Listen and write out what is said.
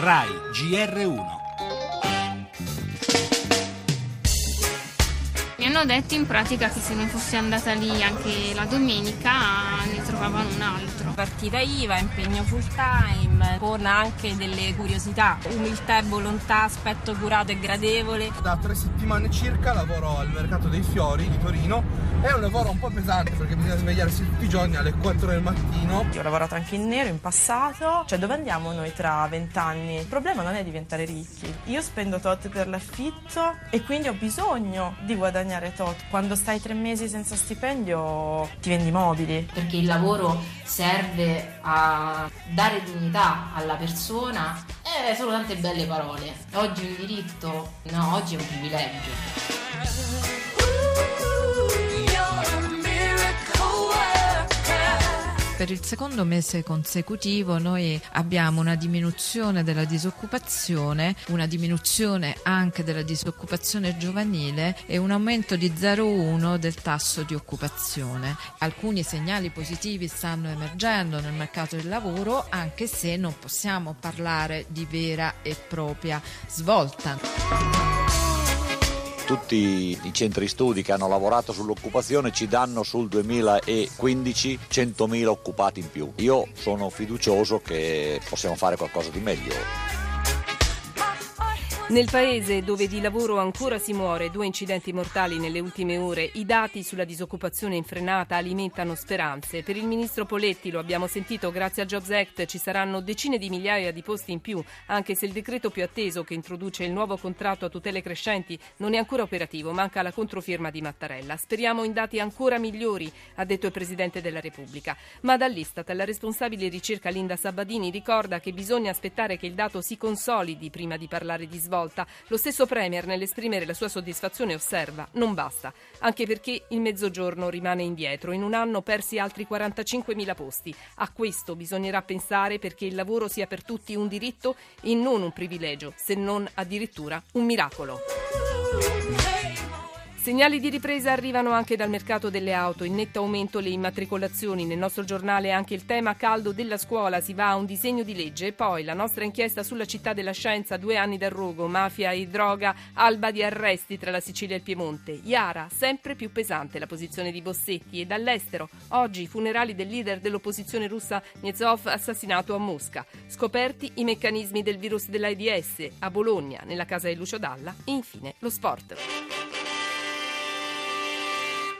Rai GR1. Mi hanno detto in pratica che se non fossi andata lì anche la domenica ne trovavano un altro. Partita IVA, impegno full time, con anche delle curiosità, umiltà e volontà, aspetto curato e gradevole. Da 3 settimane circa lavoro al mercato dei fiori di Torino. È un lavoro un po' pesante perché bisogna svegliarsi tutti i giorni alle 4 del mattino. Io ho lavorato anche in nero in passato, cioè dove andiamo noi tra 20 anni? Il problema non è diventare ricchi. Io spendo tot per l'affitto e quindi ho bisogno di guadagnare tot. Quando stai 3 mesi senza stipendio ti vendi mobili. Perché il lavoro serve a dare dignità alla persona e sono tante belle parole. Oggi è un diritto, no, oggi è un privilegio. Per il secondo mese consecutivo noi abbiamo una diminuzione della disoccupazione, una diminuzione anche della disoccupazione giovanile e un aumento di 0,1 del tasso di occupazione. Alcuni segnali positivi stanno emergendo nel mercato del lavoro, anche se non possiamo parlare di vera e propria svolta. Tutti i centri studi che hanno lavorato sull'occupazione ci danno sul 2015 100.000 occupati in più. Io sono fiducioso che possiamo fare qualcosa di meglio. Nel paese dove di lavoro ancora si muore, 2 incidenti mortali nelle ultime ore, i dati sulla disoccupazione infrenata alimentano speranze. Per il ministro Poletti, lo abbiamo sentito, grazie al Jobs Act ci saranno decine di migliaia di posti in più, anche se il decreto più atteso che introduce il nuovo contratto a tutele crescenti non è ancora operativo, manca la controfirma di Mattarella. Speriamo in dati ancora migliori, ha detto il Presidente della Repubblica. Ma dall'Istat la responsabile ricerca Linda Sabbadini ricorda che bisogna aspettare che il dato si consolidi prima di parlare di svolta. Lo stesso Premier, nell'esprimere la sua soddisfazione, osserva: non basta, anche perché il Mezzogiorno rimane indietro. In un anno persi altri 45.000 posti. A questo bisognerà pensare perché il lavoro sia per tutti un diritto e non un privilegio, se non addirittura un miracolo. Segnali di ripresa arrivano anche dal mercato delle auto, in netto aumento le immatricolazioni. Nel nostro giornale anche il tema caldo della scuola, si va a un disegno di legge e poi la nostra inchiesta sulla città della scienza, 2 anni d'arrogo, mafia e droga, alba di arresti tra la Sicilia e il Piemonte. Iara, sempre più pesante la posizione di Bossetti. E dall'estero, oggi i funerali del leader dell'opposizione russa Nezhov, assassinato a Mosca. Scoperti i meccanismi del virus dell'AIDS a Bologna, nella casa di Lucio Dalla. E infine lo sport.